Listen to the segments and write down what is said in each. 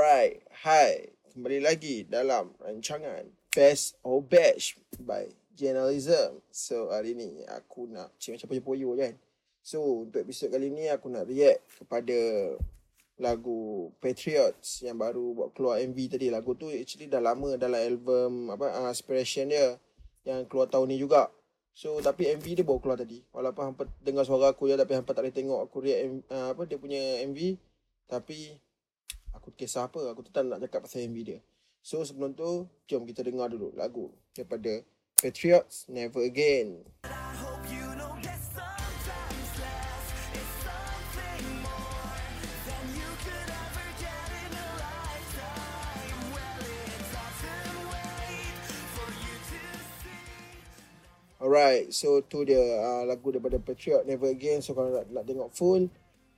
Alright, hi. Kembali lagi dalam rancangan Best or Bash by Generalism. So, hari ni aku nak macam poyo-poyo kan. So, untuk episod kali ni aku nak react kepada lagu Patriots yang baru buat keluar MV tadi. Lagu tu actually dah lama dalam album Aspiration dia yang keluar tahun ni juga. So, tapi MV dia baru keluar tadi. Walaupun hampa dengar suara aku je, tapi hampa tak boleh tengok aku react dia punya MV. Tapi aku kisah apa, aku tetap nak cakap pasal MV dia. So sebelum tu, jom kita dengar dulu lagu daripada Patriots, Never Again. Alright, so tu dia lagu daripada Patriots, Never Again. So kalau nak tengok full,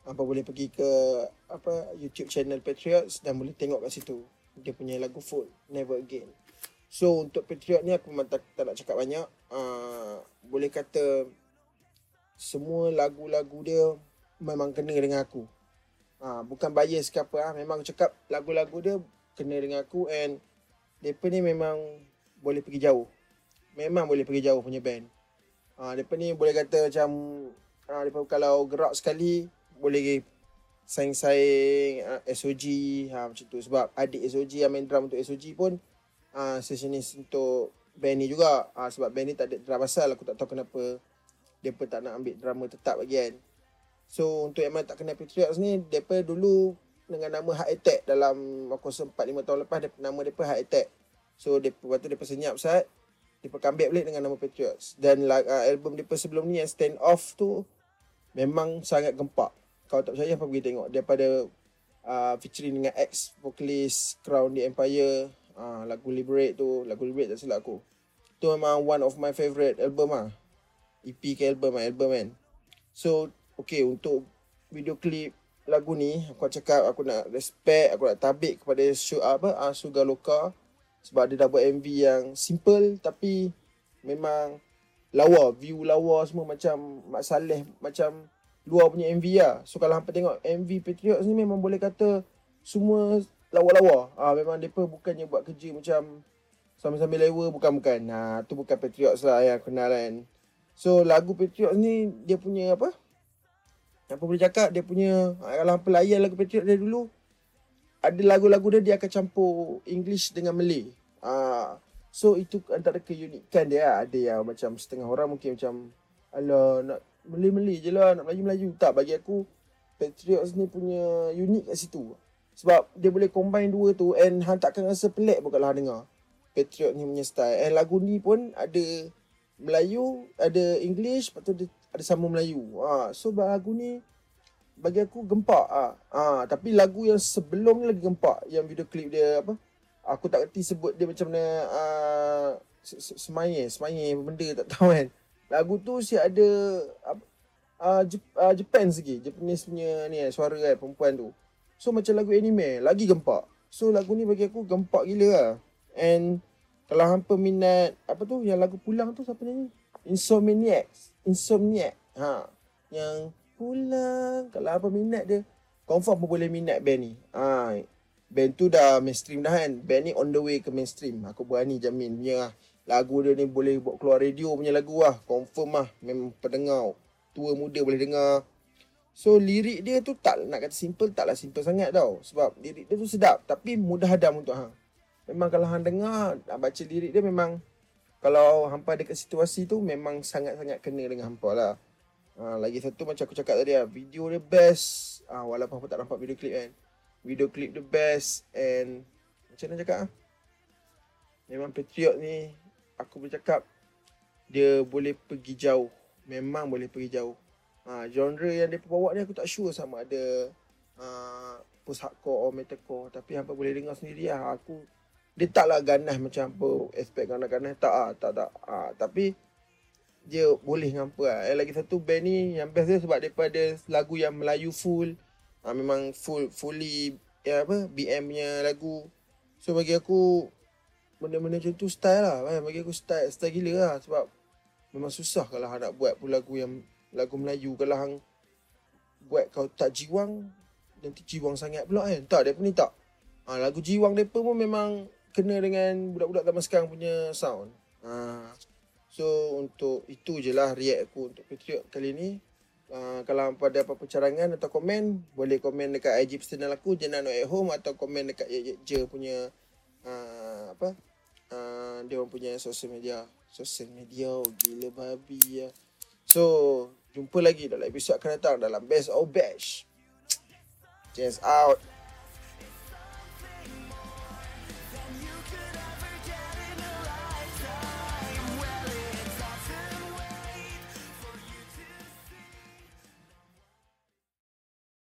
apa boleh pergi ke YouTube channel Patriots dan boleh tengok kat situ dia punya lagu full Never Again. So untuk Patriot ni aku memang tak nak cakap banyak. Boleh kata semua lagu-lagu dia memang kena dengan aku. Bukan bias ke apa. Memang aku cakap lagu-lagu dia kena dengan aku, and mereka ni memang boleh pergi jauh. Memang boleh pergi jauh punya band. Mereka ni boleh kata macam mereka kalau gerak sekali boleh saing-saing SOG macam tu, sebab adik SOG yang main drum untuk SOG pun sessionis untuk band ni juga, sebab band ni tak ada drum asal. Aku tak tahu kenapa depa tak nak ambil drama tetap lagi kan. So untuk yang mana tak kenal Patriots ni, depa dulu dengan nama Heart Attack. Dalam aku rasa 4-5 tahun lepas nama depa Heart Attack. So depa waktu depa senyap sat, depa comeback balik dengan nama Patriots. Dan album depa sebelum ni yang Stand Off tu memang sangat gempak. Kalau tak percaya, apa pergi tengok. Daripada featuring dengan ex-vocalist Crown The Empire, lagu Liberate tu. Lagu Liberate tak silap aku. Tu memang one of my favourite album lah. EP ke album kan. So, okay, untuk video klip lagu ni, aku cakap aku nak respect, aku nak tabik kepada Sugar Loka. Sebab dia dah buat MV yang simple tapi memang lawa. View lawa semua macam Mak Saleh, macam luar punya MV lah. So kalau hampa tengok MV Patriots ni, memang boleh kata semua lawa-lawa. Memang mereka bukannya buat kerja macam sambil-sambil lewa. Bukan-bukan. Tu bukan Patriots lah yang kenal kan. So lagu Patriots ni, dia punya apa boleh cakap, dia punya kalau hampa layan lagu Patriots dia dulu, ada lagu-lagu dia akan campur English dengan Malay. So itu antara keunikan dia lah. Ada yang macam setengah orang mungkin macam alah nak Melayu-Melayu je lah, nak Melayu-Melayu. Tak, bagi aku Patriots ni punya unik kat situ. Sebab dia boleh combine dua tu, and hang takkan rasa pelik pun kalau hang dengar Patriots ni punya style. And lagu ni pun ada Melayu, ada English, lepas tu ada sama Melayu. So lagu ni bagi aku gempak. Tapi lagu yang sebelum lagi gempak, yang video klip dia aku tak kerti sebut dia macam mana, Semaya benda tak tahu kan. Lagu tu siap ada Japanese lagi. Japanese punya ni suara kan, perempuan tu. So macam lagu anime, lagi gempak. So lagu ni bagi aku gempak gila lah. And kalau hampa minat yang lagu pulang tu, siapa nyanyi? Insomniacs. Yang pulang, kalau hampa minat dia, confirm pun boleh minat band ni. Band tu dah mainstream dah kan. Band ni on the way ke mainstream, aku berani jamin punya lah. Lagu dia ni boleh buat keluar radio punya lagu lah. Confirm lah. Memang pendengar tua muda boleh dengar. So lirik dia tu tak nak kata simple, taklah simple sangat tau. Sebab lirik dia tu sedap tapi mudah hadam untuk hang. Memang kalau hang dengar, baca lirik dia memang, kalau hampa dekat situasi tu, memang sangat-sangat kena dengan hampa lah. Lagi satu macam aku cakap tadi lah, video dia best. Walaupun hampa tak nampak video klip kan, video klip dia best. And macam mana cakap memang Patriot ni, aku boleh cakap dia boleh pergi jauh. Memang boleh pergi jauh. Genre yang dia bawa ni aku tak sure sama ada post hardcore or metalcore, tapi hangpa boleh dengar sendiri lah. Aku dia taklah ganas macam apa aspek ganas-ganas, tak, tapi dia boleh hangpa lah. Lagi satu band ni yang best dia sebab daripada lagu yang Melayu full, memang fully ya apa BM punya lagu. So bagi aku benda-benda macam tu style lah. Bagi aku style gila lah, sebab memang susah kalau hang nak buat pun lagu yang lagu Melayu. Kalau hang buat kau tak jiwang, nanti jiwang sangat pula kan. Tak, mereka ni tak. Lagu jiwang mereka pun memang kena dengan budak-budak zaman sekarang punya sound. So untuk itu je lah react aku untuk Patriot kali ni. Kalau ada apa-apa carangan atau komen, boleh komen dekat IG personal aku Janano at Home, atau komen dekat Ye Ye Je punya dia orang punya social media gila babi ya. So jumpa lagi dalam episod akan datang dalam Best of Bash. Cheers out.